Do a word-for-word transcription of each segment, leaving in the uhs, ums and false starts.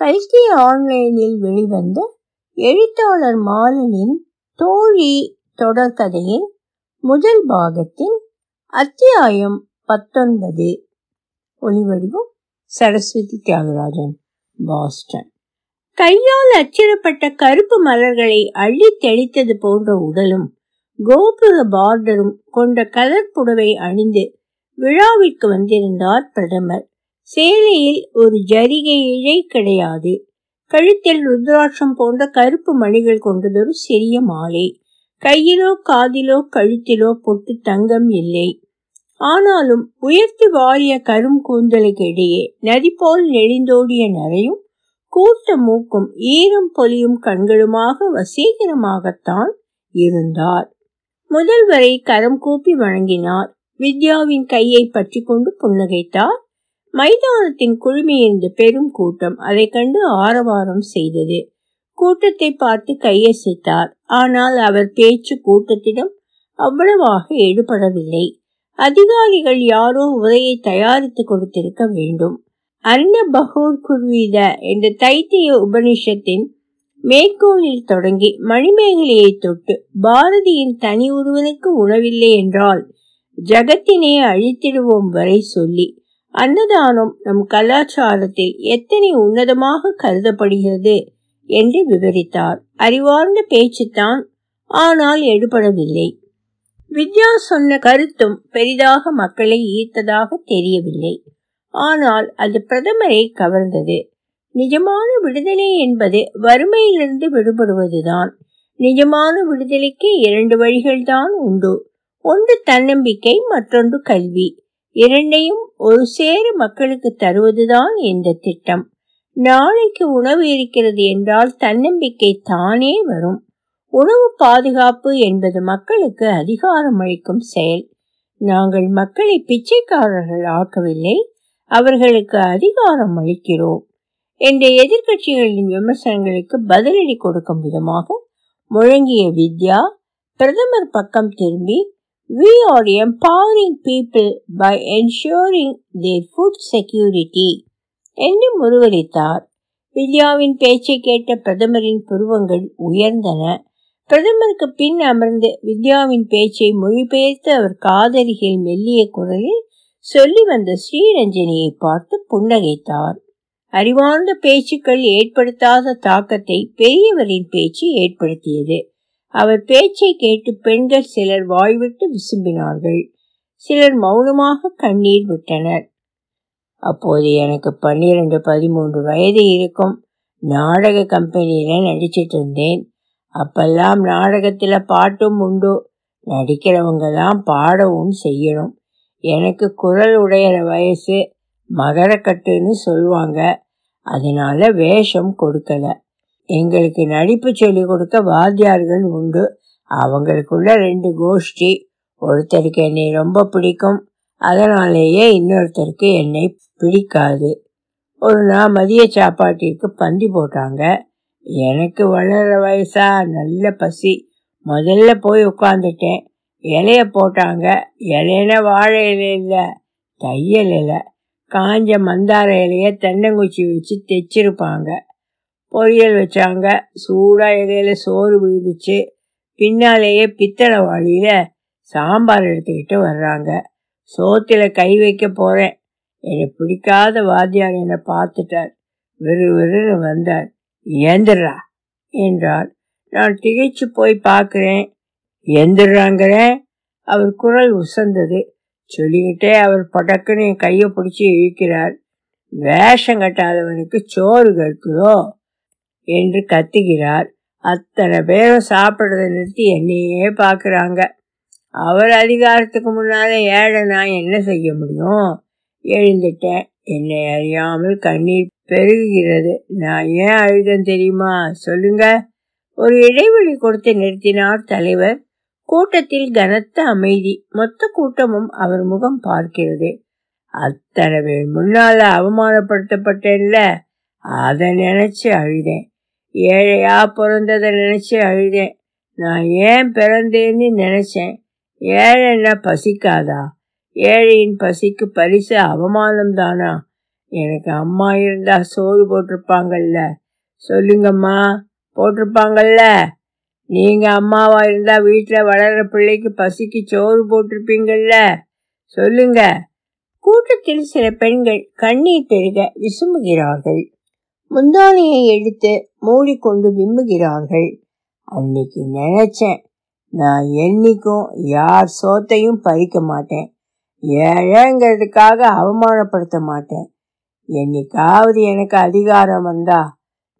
கல்கி ஆன்லைனில் வெளிவந்த எழுத்தாளர் மாலனின் தோழி தொடர்கதையின் முதல் பாகத்தின் அத்தியாயம் பத்தொன்பது. ஒளிவடிவம் சரஸ்வதி தியாகராஜன், பாஸ்டன். கையால் அச்சிடப்பட்ட கருப்பு மலர்களை அள்ளி தெளித்தது போன்ற உடலும் கோபுர பார்டரும் கொண்ட கலர் புடவை அணிந்து விழாவிற்கு வந்திருந்தார் பிரதமர். சேலையில் ஒரு ஜரிகை இழை கிடையாது. கழுத்தில் ருத்ராட்சம் போன்ற கருப்பு மணிகள் கொண்டதொரு சிறிய மாலை. கையிலோ காதிலோ கழுத்திலோ பொட்டு தங்கம் இல்லை. ஆனாலும் உயர்த்தி வாரிய கரும் கூந்தலுக்கு இடையே நதி போல் நெளிந்தோடிய நரையும் கூர்த்த மூக்கும் ஈரம் பொலியும் கண்களுமாக வசீகரமாகத்தான் இருந்தார். முதல்வரை கரம் கூப்பி வணங்கினார். வித்யாவின் கையை பற்றி கொண்டு புன்னகைத்தார். மைதானத்தின் குழுமியிருந்த பெரும் கூட்டம் அதை கண்டு ஆரவாரம் செய்தது. கூட்டத்தை பார்த்து கையசைத்தார். ஆனால் அவர் பேச்சு கூட்டத்திடம் அவ்வளவாக எடுபடவில்லை. அதிகாரிகள் யாரோ உரையை தயாரித்து கொடுத்திருக்க வேண்டும். அன்ன பகோர் குர்வீத என்ற தைத்திய உபநிஷத்தின் மேற்கோளில் தொடங்கி மணிமேகலையை தொட்டு பாரதியின் தனி ஒருவனுக்கு உணவில்லை என்றால் ஜகத்தினை அழித்திடுவோம் வரை சொல்லி அன்னதானம் நம் கலாச்சாரத்தில் எத்தனை உன்னதமாக கருதப்படுகிறது என்று விவரித்தார். அறிவார்ந்த பேச்சுத்தான், ஆனால் எடுபடவில்லை. வித்யா சொன்ன கருத்தும் பெரிதாக மக்களை ஈர்த்ததாக தெரியவில்லை. ஆனால் அது பிரதமரை கவர்ந்தது. நிஜமான விடுதலை என்பது வறுமையிலிருந்து விடுபடுவதுதான். நிஜமான விடுதலைக்கு இரண்டு வழிகள்தான் உண்டு. ஒன்று தன்னம்பிக்கை, மற்றொன்று கல்வி. இரண்டையும் ஒரு சேர மக்களுக்கு தருவதுதான் இந்த திட்டம். நாளைக்கு உணவு இருக்கிறது என்றால் தன்னம்பிக்கை தானே வரும். உணவு பாதுகாப்பு என்பது மக்களுக்கு அதிகாரம் அளிக்கும் செயல். நாங்கள் மக்களை பிச்சைக்காரர்கள் ஆக்கவில்லை, அவர்களுக்கு அதிகாரம் அளிக்கிறோம் என்ற எதிர்கட்சிகளின் விமர்சனங்களுக்கு பதிலடி கொடுக்கும் விதமாக முழங்கிய வித்யா பிரதமர் பக்கம் திரும்பி, We are empowering people by ensuring their food security என்று முறுவலித்தார். வித்யாவின் பேச்சை கேட்ட பிரதமரின் புருவங்கள் உயர்ந்தன. பிரதமருக்கு பின் அமர்ந்து வித்யாவின் பேச்சை மொழிபெயர்த்து அவர் காதலிகள் மெல்லிய குரலில் சொல்லி வந்த ஸ்ரீரஞ்சனியை பார்த்து புன்னகைத்தார். அறிவார்ந்த பேச்சுக்கள் ஏற்படுத்தாத தாக்கத்தை பெரியவரின் பேச்சு ஏற்படுத்தியது. அவர் பேச்சை கேட்டு பெண்கள் சிலர் வாய்விட்டு விசும்பினார்கள். சிலர் மௌனமாக கண்ணீர் விட்டனர். அப்போது எனக்கு பன்னிரண்டு பதிமூன்று வயது இருக்கும். நாடக கம்பெனியில நடிச்சிட்டு இருந்தேன். அப்பெல்லாம் நாடகத்துல பாட்டும் உண்டு. நடிக்கிறவங்க தான் பாடவும் செய்யணும். எனக்கு குரல் உடையிற வயசு, மகரக்கட்டுன்னு சொல்லுவாங்க. அதனால வேஷம் கொடுக்கல. எங்களுக்கு நடிப்பு சொல்லிக் கொடுக்க வாத்தியார்கள் உண்டு. அவங்களுக்குள்ள ரெண்டு கோஷ்டி. ஒருத்தருக்கு என்னை ரொம்ப பிடிக்கும், அதனாலேயே இன்னொருத்தருக்கு என்னை பிடிக்காது. ஒரு நாள் மதிய சாப்பாட்டிற்கு பந்தி போட்டாங்க. எனக்கு வளர வயசா, நல்ல பசி. முதல்ல போய் உட்காந்துட்டேன். இலைய போட்டாங்க. இலையினா வாழை இலை இல்லை, தையல் இலை. காஞ்ச மந்தார இலையை தென்னங்குச்சி வச்சு தைச்சிருப்பாங்க. பொரியல் வச்சாங்க. சூடா இலையில சோறு விழுந்துச்சு. பின்னாலேயே பித்தளை வாளியில சாம்பார் எடுத்துக்கிட்டு வர்றாங்க. சோத்துல கை வைக்க போறேன். என்னை பிடிக்காத வாத்தியார் என்னை பார்த்துட்டார். விறு விறுன்னு வந்தார். எந்திரா என்றார். நான் திகைச்சு போய் பார்க்குறேன். எந்திராங்கிறேன். அவர் குரல் உசந்தது. சொல்லிக்கிட்டே அவர் படக்குன்னு என் கையை பிடிச்சி இழுக்கிறார். வேஷம் கட்டாதவனுக்கு சோறு கற்குதோ என்று கத்துகிறார். அத்தனை பேரும் சாப்பிட்றத நிறுத்தி என்னையே பார்க்குறாங்க. அவர் அதிகாரத்துக்கு முன்னால் ஏழை நான் என்ன செய்ய முடியும்? எழுந்துட்டேன். என்னை அறியாமல் கண்ணீர் பெருகுகிறது. நான் ஏன் அழுதேன் தெரியுமா? சொல்லுங்க. ஒரு இடைவெளி கொடுத்து நிறுத்தினார் தலைவர். கூட்டத்தில் கனத்த அமைதி. மொத்த கூட்டமும் அவர் முகம் பார்க்கிறது. அத்தனை பேர் முன்னால அவமானப்படுத்தப்பட்டேன்ல, அதை நினைச்சு அழுதேன். ஏழையா பிறந்ததை நினைச்சு அழுதேன். நான் ஏன் பிறந்தேன்னு நினைச்சேன். ஏழைன்னா பசிக்காதா? ஏழையின் பசிக்கு பரிசு அவமானம்தானா? எனக்கு அம்மா இருந்தா சோறு போட்டிருப்பாங்கல்ல, சொல்லுங்கம்மா, போட்டிருப்பாங்கல்ல? நீங்க அம்மாவா இருந்தா வீட்டுல வளர்ற பிள்ளைக்கு பசிக்கு சோறு போட்டிருப்பீங்கல்ல, சொல்லுங்க. கூட்டத்தில் சில பெண்கள் கண்ணீர் பெருக விசும்புகிறார்கள். முந்தானியை எடுத்து மூடிக்கொண்டு விம்புகிறார்கள். அன்னைக்கு நினைச்சேன், நான் என்னைக்கும் யார் சோத்தையும் பறிக்க மாட்டேன், ஏழைங்கிறதுக்காக அவமானப்படுத்த மாட்டேன். என்னைக்காவது எனக்கு அதிகாரம் வந்தா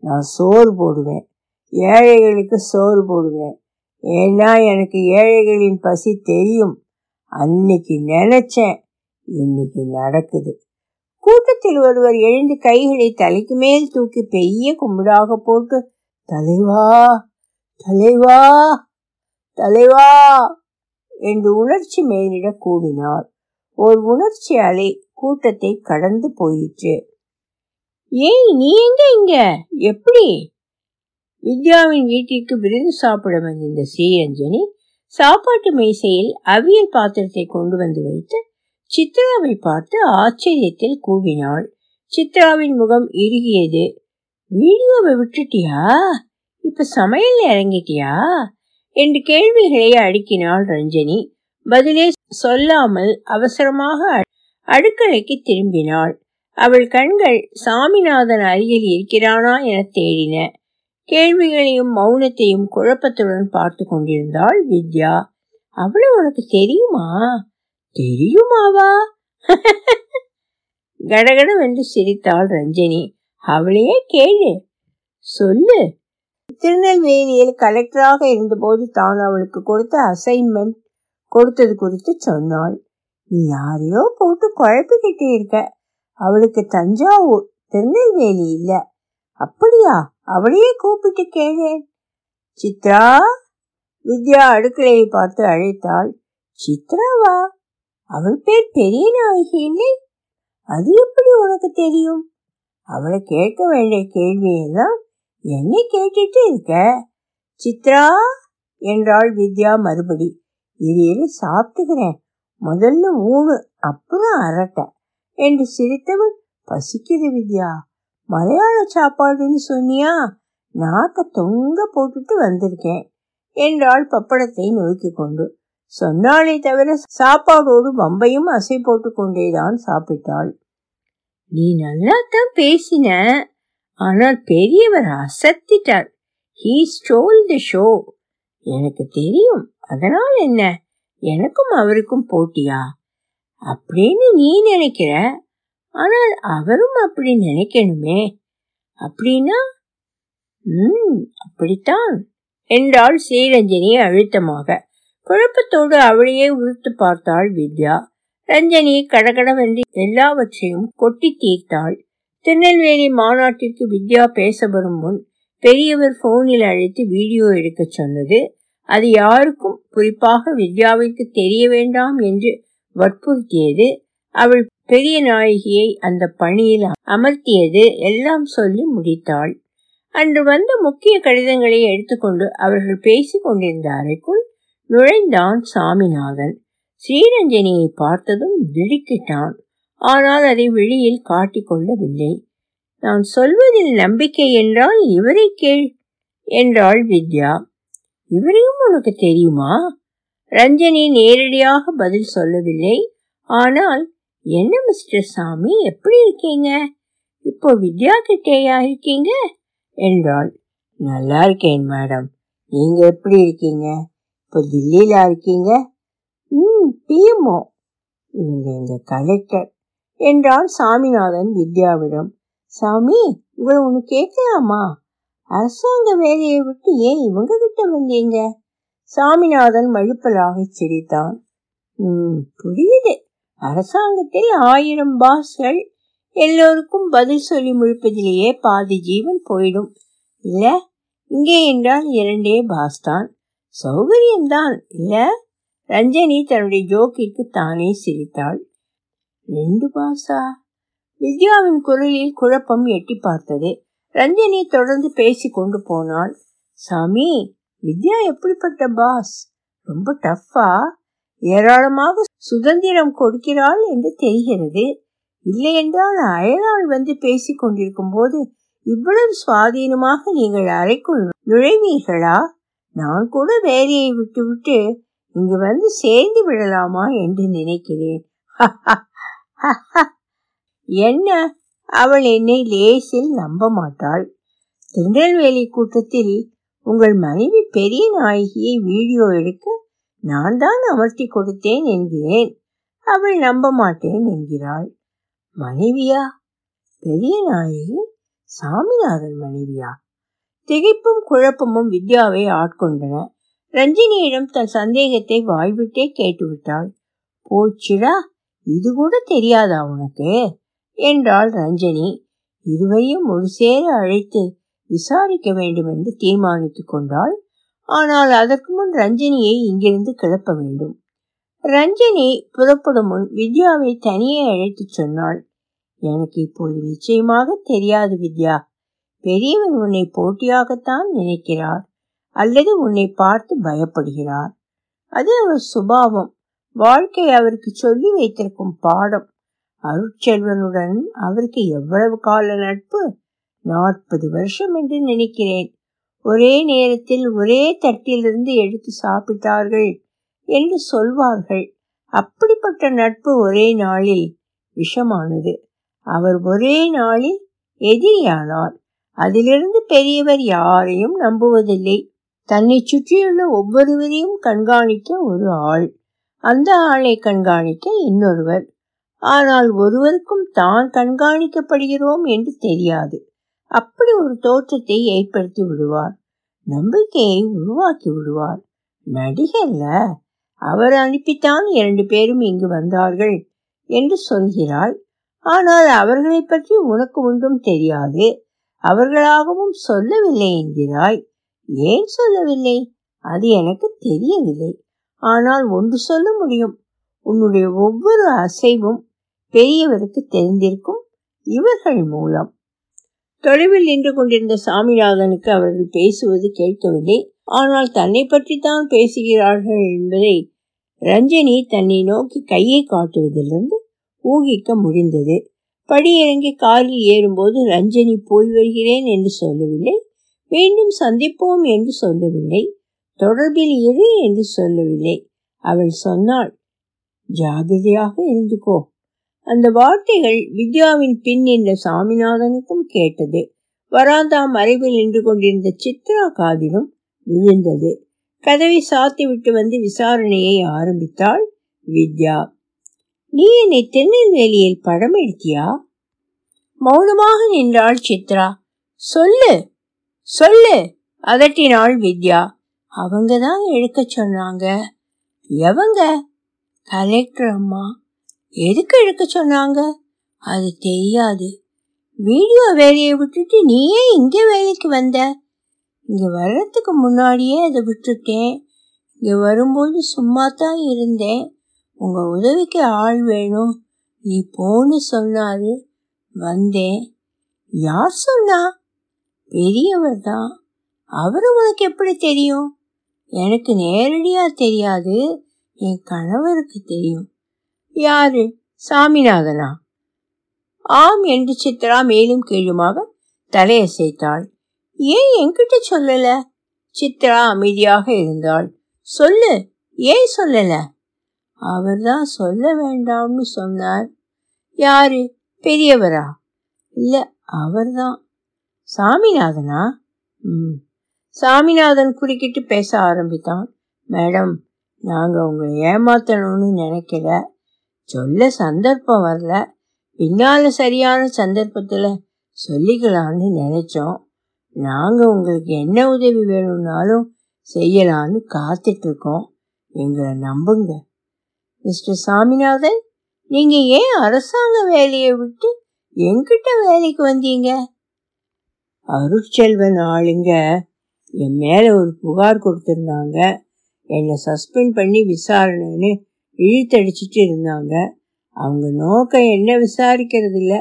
நான் சோறு போடுவேன், ஏழைகளுக்கு சோறு போடுவேன். ஏன்னா எனக்கு ஏழைகளின் பசி தெரியும். அன்னைக்கு நினைச்சேன், இன்னைக்கு நடக்குது. கூட்டத்தில் ஒருவர் எழுந்து கைகளை தலைக்கு மேல் தூக்கி பெரிய கும்பிடாக போட்டு தலைவா தலைவா தலைவா என்று உணர்ச்சி மேலிட கூவினார். ஒரு உணர்ச்சி அலை கூட்டத்தை கடந்து போயிற்று. ஏய், நீ எங்க இங்க? எப்படி? வித்யாவின் வீட்டிற்கு விருந்து சாப்பிட வந்திருந்த ஸ்ரீரஞ்சனி சாப்பாட்டு மேசையில் அவியல் பாத்திரத்தை கொண்டு வந்து வைத்து சித்ராவை பார்த்து ஆச்சரியத்தில் கூவினாள். சித்ராவின் முகம் இறுகியது. வீடியோவை விட்டுட்டியா? இப்ப சமையல் இறங்கிட்டியா என்று கேள்விகளை அடுக்கினாள் ரஞ்சனி. பதிலே சொல்லாமல் அவசரமாக அடுக்களைக்கு திரும்பினாள். அவள் கண்கள் சாமிநாதன் அருகில் இருக்கிறானா என தேடின. கேள்விகளையும் மௌனத்தையும் குழப்பத்துடன் பார்த்து கொண்டிருந்தாள் வித்யா. அவளை உனக்கு தெரியுமா? தெரியுமாவா? கடகடம் என்று சிரித்தாள் ரஞ்சனி. அவளையே கேளு, சொல்லு. திருநெல்வேலியில் கலெக்டராக இருந்தபோது தான் அவளுக்கு கொடுத்த அசைன்மெண்ட் கொடுத்தது குறித்து சொன்னாள். நீ யாரையோ போட்டு குழப்பிக்கிட்டே இருக்க. அவளுக்கு தஞ்சாவூர், திருநெல்வேலி இல்ல. அப்படியா? அவளையே கூப்பிட்டு கேளு. சித்ரா, வித்யா அடுக்கலையை பார்த்து அழைத்தாள். சித்ராவா? அவள் பேர் பெரிய நாயகி இல்லை? அது எப்படி உனக்கு தெரியும்? அவளை கேட்க வேண்டிய கேள்வியெல்லாம் என்னை கேட்டுட்டு இருக்க. சித்ரா என்றாள் வித்யா மறுபடி. இதையில சாப்பிட்டுக்கிறேன், முதல்ல ஊனு அப்புறம் அரட்டை என்று சிரித்தவள் பசிக்குது வித்யா, மலையாள சாப்பாடுன்னு சொன்னியா, நாக்க தொங்க போட்டுட்டு வந்திருக்கேன் என்றாள் பப்படத்தை நொறுக்கி கொண்டு. சொன்னாலே தவிர சாப்பாடோடு பம்பையும் அசை போட்டு கொண்டேதான் சாப்பிட்டாள். நீ நல்லா தான் பேசின, ஆனால் பெரியவர் அசத்திட்டார். He stole the show. எனக்கு தெரியும், அதனால் என்ன, எனக்கும் அவருக்கும் போட்டியா அப்படின்னு நீ நினைக்கிற. ஆனால் அவரும் அப்படி நினைக்கணுமே. அப்படின்னா? ம், அப்படித்தான் என்றாள் ஸ்ரீரஞ்சனியை அழுத்தமாக. குழப்பத்தோடு அவளையே உறுத்து பார்த்தாள் வித்யா. ரஞ்சனி கடகடவென்று எல்லாவற்றையும் கொட்டி தீர்த்தாள். திருநெல்வேலி மாநாட்டிற்கு வித்யா பேச வரும் முன் பெரியவர் போனில் அழைத்து வீடியோ எடுக்க சொன்னது அது யாருக்கும், குறிப்பாக வித்யாவிற்கு தெரிய வேண்டாம் என்று வற்புறுத்தியது, அவள் பெரிய நாயகியை அந்த பணியில் அமர்த்தியது எல்லாம் சொல்லி முடித்தாள். அன்று வந்த முக்கிய கடிதங்களை எடுத்துக்கொண்டு அவர்கள் பேசிக் கொண்டிருந்த அறைக்குள் நுழைந்தான் சாமிநாதன். ஸ்ரீரஞ்சனியை பார்த்ததும் திடுக்கிட்டான். ஆனால் அதை வெளியில் காட்டிக்கொள்ளவில்லை. நான் சொல்வதில் நம்பிக்கை என்றால் இவரை கேள் என்றாள் வித்யா. இவரையும் உனக்கு தெரியுமா? ரஞ்சனி நேரடியாக பதில் சொல்லவில்லை. ஆனால் என்ன மிஸ்டர் சாமி, எப்படி இருக்கீங்க? இப்போ வித்யா கிட்டேயா இருக்கீங்க என்றாள். நல்லா இருக்கேன் மேடம், நீங்க எப்படி இருக்கீங்க? இப்போ தில்லியில இருக்கீங்க? ம், பிஎம்ஓ. இவங்க எங்க கலெக்டர் என்றான் சாமிநாதன் வித்யாவிடம். சாமி, உங்களை ஒன்று கேட்கலாமா? அரசாங்க வேலையை விட்டு ஏன் இவங்க கிட்ட வந்தீங்க? சாமிநாதன் மழுப்பலாக சிரித்தான். ம், புரியுது. அரசாங்கத்தில் ஆயிரம் பாஸ்கள், எல்லோருக்கும் பதில் சொல்லி முழுப்பதிலேயே பாதி ஜீவன் போயிடும் இல்ல? இங்கே என்றால் இரண்டே பாஸ் தான். சௌகரியம்தான் இல்ல? ரஞ்சனி தன்னுடைய ஜோக்கிற்கு தானே சிரித்தாள். ரெண்டு பாசா? வித்யாவின் குரலில் குழப்பம் எட்டி பார்த்தது. ரஞ்சனி தொடர்ந்து பேசி கொண்டு போனாள். சாமி, வித்யா எப்படிப்பட்ட பாஸ்? ரொம்ப டஃப்பா? ஏராளமாக சுதந்திரம் கொடுக்கிறாள் என்று தெரிகிறது. இல்லையென்றால் அயலால் வந்து பேசிக் கொண்டிருக்கும் போது இவ்வளவு சுவாதீனமாக நீங்கள் அறைக்குள் நுழைவீர்களா? நான் கூட வேலையை விட்டுவிட்டு இங்கு வந்து சேர்ந்து விடலாமா என்று நினைக்கிறேன். என்ன, அவள் என்னை லேசில் நம்ப மாட்டாள். திருநெல்வேலி கூட்டத்தில் உங்கள் மனைவி பெரிய நாயகியை வீடியோ எடுக்க நான் தான் அமர்த்தி கொடுத்தேன் என்கிறேன். அவள் நம்ப மாட்டேன் என்கிறாள். மனைவியா? பெரிய நாயகி சாமிநாதன் மனைவியா? திகைப்பும் குழப்பமும் வித்யாவை ஆட்கொண்டன. ரஞ்சினியிடம் தன் சந்தேகத்தை வாய்விட்டே கேட்டுவிட்டாள். போச்சுடா, இது கூட தெரியாதா உனக்கு என்றாள் ரஞ்சினி. இருவரையும் ஒரு சேர அழைத்து விசாரிக்க வேண்டும் என்று தீர்மானித்துக் கொண்டாள். ஆனால் அதற்கு முன் ரஞ்சினியை இங்கிருந்து கிளப்ப வேண்டும். ரஞ்சினி புறப்படும் முன் வித்யாவை தனியே அழைத்து சொன்னாள். எனக்கு இப்போது நிச்சயமாக தெரியாது வித்யா. பெரியவர் உன்னை போட்டியாகத்தான் நினைக்கிறார், அல்லது உன்னை பார்த்து பயப்படுகிறார். அது அவர் சுபாவம். வாழ்க்கை அவருக்கு சொல்லி வைத்திருக்கும் பாடம். அருட்செல்வனுடன் அவருக்கு எவ்வளவு கால நட்பு? நாற்பது வருஷம் என்று நினைக்கிறேன். ஒரே நேரத்தில் ஒரே தட்டிலிருந்து எடுத்து சாப்பிட்டார்கள் என்று சொல்வார்கள். அப்படிப்பட்ட நட்பு ஒரே நாளில் விஷமானது. அவர் ஒரே நாளில் எதிரியானார். அதிலிருந்து பெரியவர் யாரையும் நம்புவதில்லை. தன்னை சுற்றியுள்ள ஒவ்வொருவரையும் கண்காணிக்க ஒரு ஆள், அந்த ஆளை கண்காணிக்க இன்னொருவர். ஆனால் ஒருவருக்கும் தான் கண்காணிக்கப்படுகிறோம் என்று தெரியாது. அப்படி ஒரு தோற்றத்தை ஏற்படுத்தி விடுவார், நம்பிக்கையை உருவாக்கி விடுவார். நடிகர்ல, அவர் அனுப்பித்தான் இரண்டு பேரும் இங்கு வந்தார்கள் என்று சொல்கிறாள். ஆனால் அவர்களை பற்றி உனக்கு ஒன்றும் தெரியாது, அவர்களாகவும் சொல்லவில்லை என்கிறாய். ஏன் சொல்லவில்லை? அது எனக்கு தெரியவில்லை. ஆனால் ஒன்று சொல்ல முடியும், உன்னுடைய ஒவ்வொரு அசைவும் பெரியவருக்கு தெரிந்திருக்கும் இவர்கள் மூலம். தொலைவில் நின்று கொண்டிருந்த சாமிநாதனுக்கு அவர்கள் பேசுவது கேட்கவில்லை. ஆனால் தன்னை பற்றி தான் பேசுகிறார்கள் என்பதை ரஞ்சினி தன்னை நோக்கி கையை காட்டுவதிலிருந்து ஊகிக்க முடிந்தது. படியிறங்கி காரில் ஏறும்போது ரஞ்சினி போய் வருகிறேன் என்று சொல்லவில்லை, மீண்டும் சந்திப்போம் என்று சொல்லவில்லை, தொடர்பில் இரு என்று சொல்லவில்லை. அவள் சொன்னாள், ஜாகிரதையாக இருந்துக்கோ. அந்த வார்த்தைகள் வித்யாவின் பின் இந்த சாமிநாதனுக்கும் கேட்டது. வராந்தா மறைவில் நின்று கொண்டிருந்த சித்ரா காதிலும் விழுந்தது. கதவை சாத்தி விட்டு வந்து விசாரணையை ஆரம்பித்தாள் வித்யா. நீ என்னை திருநெல்வேலியில் படம் எடுத்தியா? மௌனமாக நின்றாள் சித்ரா. சொல்லு சொல்லு அதட்டினாள் வித்யா. அவங்கதான் எடுக்க சொன்னாங்க. எவங்க? கலெக்டர் அம்மா. எதுக்கு எடுக்க சொன்னாங்க? அது தெரியாது. வீடியோ வேலையை விட்டுட்டு நீயே இங்கே வேலைக்கு வந்த. இங்கே வர்றதுக்கு முன்னாடியே அதை விட்டுட்டேன். இங்கே வரும்போது சும்மா தான் இருந்தேன். உங்கள் உதவிக்கு ஆள் வேணும், நீ போன்னு சொன்னாரு, வந்தேன். யார் சொன்னா? பெரியவர் தான். அவரு உனக்கு எப்படி தெரியும்? எனக்கு நேரடியாக தெரியாது, என் கணவருக்கு தெரியும். யாரு? சாமிநாதனா? ஆம் என்று சித்ரா மேலும் கீழுமாக தலையசைத்தாள். ஏன் என்கிட்ட சொல்லல? சித்ரா அமைதியாக இருந்தாள். சொல்லு, ஏன் சொல்லல? அவர்தான் சொல்ல வேண்டாம்னு சொன்னார். யாரு? பெரியவரா? இல்ல, அவர்தான். சாமிநாதனா? ம். சாமிநாதன் குறுக்கிட்டு பேச ஆரம்பித்தான். மேடம், நாங்க உங்களை ஏமாத்தணும்னு நினைக்கல, சொல்ல சந்தர்ப்பம் வரல, பின்னால சரியான சந்தர்ப்பத்துல சொல்லிக்கலான்னு நினைச்சோம். நாங்க உங்களுக்கு என்ன உதவி வேணும்னாலும் செய்யலான்னு காத்துட்டு இருக்கோம், எங்களை நம்புங்க. மிஸ்டர் சாமிநாதன், நீங்க ஏன் அரசாங்க வேலையை விட்டு என்கிட்ட வேலைக்கு வந்தீங்க? அருட்செல்வன் ஆளுங்க என் மேல ஒரு புகார் கொடுத்திருந்தாங்க. என்னை சஸ்பெண்ட் பண்ணி விசாரணைன்னு இழுத்தடிச்சிட்டு இருந்தாங்க. அவங்க நோக்கம் என்ன விசாரிக்கிறது இல்லை,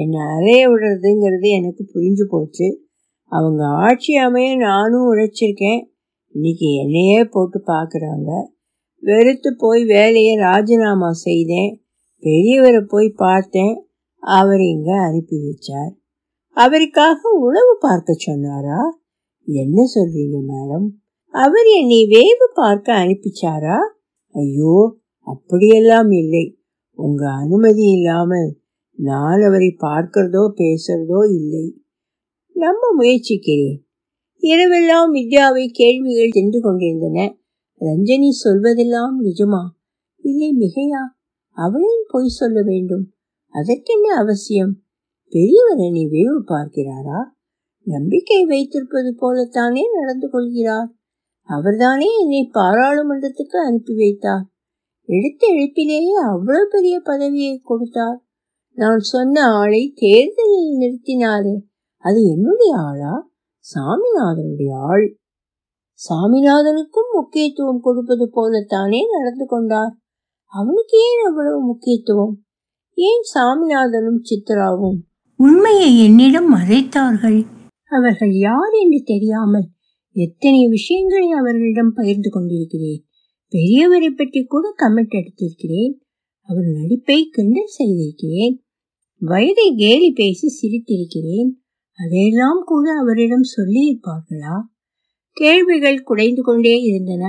என்னை அறைய விடுறதுங்கிறது எனக்கு புரிஞ்சு போச்சு. அவங்க ஆட்சி அமைய நானும் உழைச்சிருக்கேன். இன்னைக்கு என்னையே போட்டு பார்க்குறாங்க. வெறுத்து போய் வேலையை ராஜினாமா செய்தேன். பெரியவரை போய் பார்த்தேன். அவர் இங்கே அனுப்பி வச்சார். அவருக்காக உளவு பார்க்க சொன்னாரா? என்ன சொல்றீங்க மேடம்? அவர் என்னை வேவு பார்க்க அனுப்பிச்சாரா? ஐயோ, அப்படியெல்லாம் இல்லை. உங்க அனுமதி இல்லாமல் நான் அவரை பார்க்கிறதோ பேசுறதோ இல்லை. நம்ம முயற்சிக்கிறேன். இரவெல்லாம் வித்யாவை கேள்விகள் சென்று கொண்டிருந்தன. ரஞ்சனி சொல்வதெல்லாம் நிஜமா இல்லை மிகையா? அவளையும் பொய் சொல்ல வேண்டும், அதற்கென்ன அவசியம்? பெரியவரை நீ வேவு பார்க்கிறாரா? நம்பிக்கை வைத்திருப்பது போலத்தானே நடந்து கொள்கிறார். அவர்தானே என்னை பாராளுமன்றத்துக்கு அனுப்பி வைத்தார். எடுத்த எழுப்பிலேயே அவ்வளவு பெரிய பதவியை கொடுத்தார். நான் சொன்ன ஆளை தேர்தலில் நிறுத்தினாரே, அது என்னுடைய ஆளா? சாமிநாதனுடைய ஆள். சாமிநாதனுக்கும் முக்கியத்துவம் கொடுப்பது போலத்தானே நடந்து கொண்டார். அவனுக்கு ஏன் அவ்வளவு முக்கியத்துவம்? ஏன் சாமிநாதனும் சித்ராவும் உண்மையை என்னிடம் மறைத்தார்கள்? அவர்கள் யார் என்று தெரியாமல் எத்தனை விஷயங்களை அவர்களிடம் பகிர்ந்து கொண்டிருக்கிறேன். பெரியவரை பற்றி கூட கமெண்ட் எடுத்திருக்கிறேன். அவர் நடிப்பை கிண்டல் செய்திருக்கிறேன். வயதை கேலி பேசி சிரித்திருக்கிறேன். அதையெல்லாம் கூட அவரிடம் சொல்லியிருப்பார்களா? கேள்விகள் குடைந்து கொண்டே இருந்தன.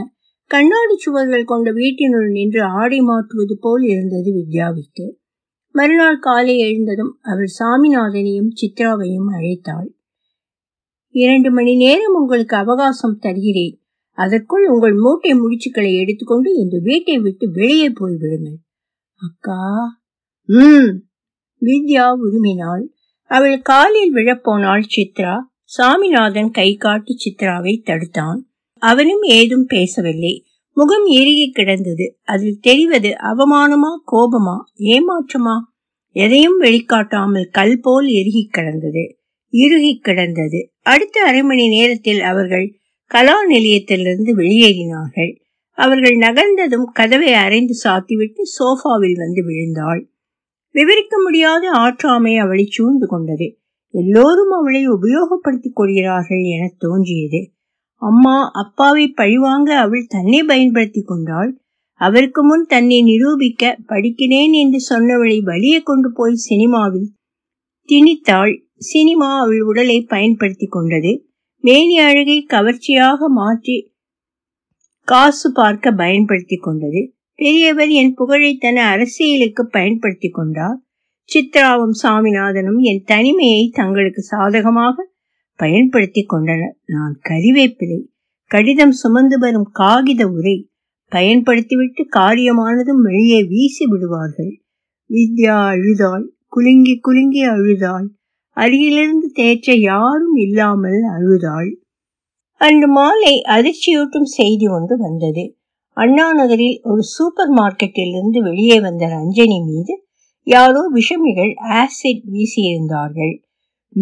கண்ணாடி சுவர்கள் கொண்ட வீட்டினுள் நின்று ஆடை மாற்றுவது போல் இருந்தது வித்யாவிற்கு. மறுநாள் காலை எழுந்ததும் அவள் சாமிநாதனையும் சித்ராவையும் அழைத்தாள். இரண்டு மணி நேரம் உங்களுக்கு அவகாசம் தருகிறேன். அதற்குள் உங்கள் மூட்டை முடிச்சுக்களை எடுத்துக்கொண்டு இந்த வீட்டை விட்டு வெளியே போய்விடுங்கள். அக்கா. ம். வித்யா உருமினாள். அவள் காலில் விழப்போனாள் சித்ரா. சாமிநாதன் கை காட்டி சித்ராவை தடுத்தான். அவனும் ஏதும் பேசவில்லை. முகம் எருகி கிடந்தது. அதில் தெரிவது அவமானமா, கோபமா, ஏமாற்றமா? எதையும் வெளிக்காட்டாமல் கல் போல் எருகி கிடந்தது இறுகி கிடந்தது அடுத்த அரை மணி நேரத்தில் அவர்கள் கலா நிலையத்திலிருந்து வெளியேறினார்கள். அவர்கள் நகர்ந்ததும் கதவை அரைந்து சாத்திவிட்டு சோஃபாவில் வந்து விழுந்தாள். விவரிக்க முடியாத ஆற்றாமை அவளை சூழ்ந்து கொண்டது. எல்லோரும் அவளை உபயோகப்படுத்திக் கொள்கிறார்கள் என தோன்றியது. அம்மா அப்பாவை பழிவாங்க அவள் தன்னை பயன்படுத்தி கொண்டாள். அவருக்கு முன் தன்னை நிரூபிக்க படிக்கிறேன் என்று சொன்னவளை வலிய கொண்டு போய் சினிமாவில் திணித்தாள். சினிமா அவள் உடலை பயன்படுத்தி கொண்டது. மேனி அழகை கவர்ச்சியாக மாற்றி காசு பார்க்க பயன்படுத்தி கொண்டது. பெரியவர் என் புகழை தன அரசியலுக்கு பயன்படுத்தி கொண்டார். சித்ராவும் சாமிநாதனும் என் தனிமையை தங்களுக்கு சாதகமாக பயன்படுத்தி கொண்டனர். நான் கறிவேப்பிலை, கடிதம் சுமந்து வரும் காகித உரை. பயன்படுத்திவிட்டு காரியமானதும் வெளியே வீசி விடுவார்கள். வித்யா அழுதாள். குலுங்கி குலுங்கி அழுதாள். அருகிலிருந்து தேற்ற யாரும் இல்லாமல் அழுதாள். அன்று மாலை அதிர்ச்சியூட்டும் செய்தி ஒன்று வந்தது. அண்ணா நகரில் ஒரு சூப்பர் மார்க்கெட்டில் இருந்து வெளியே வந்த ரஞ்சனி மீது யாரோ விஷமிகள் ஆசிட் வீசியிருந்தார்கள்.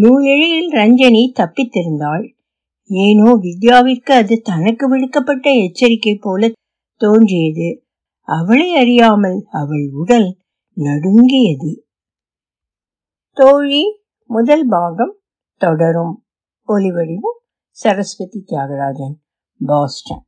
நூலெழில் ரஞ்சனி தப்பித்திருந்தாள். ஏனோ வித்யாவிற்கு அது தனக்கு விடுக்கப்பட்ட எச்சரிக்கை போல தோன்றியது. அவளை அறியாமல் அவள் உடல் நடுங்கியது. தோழி முதல் பாகம் தொடரும். ஒலிவடிவும் சரஸ்வதி தியாகராஜன், பாஸ்டன்.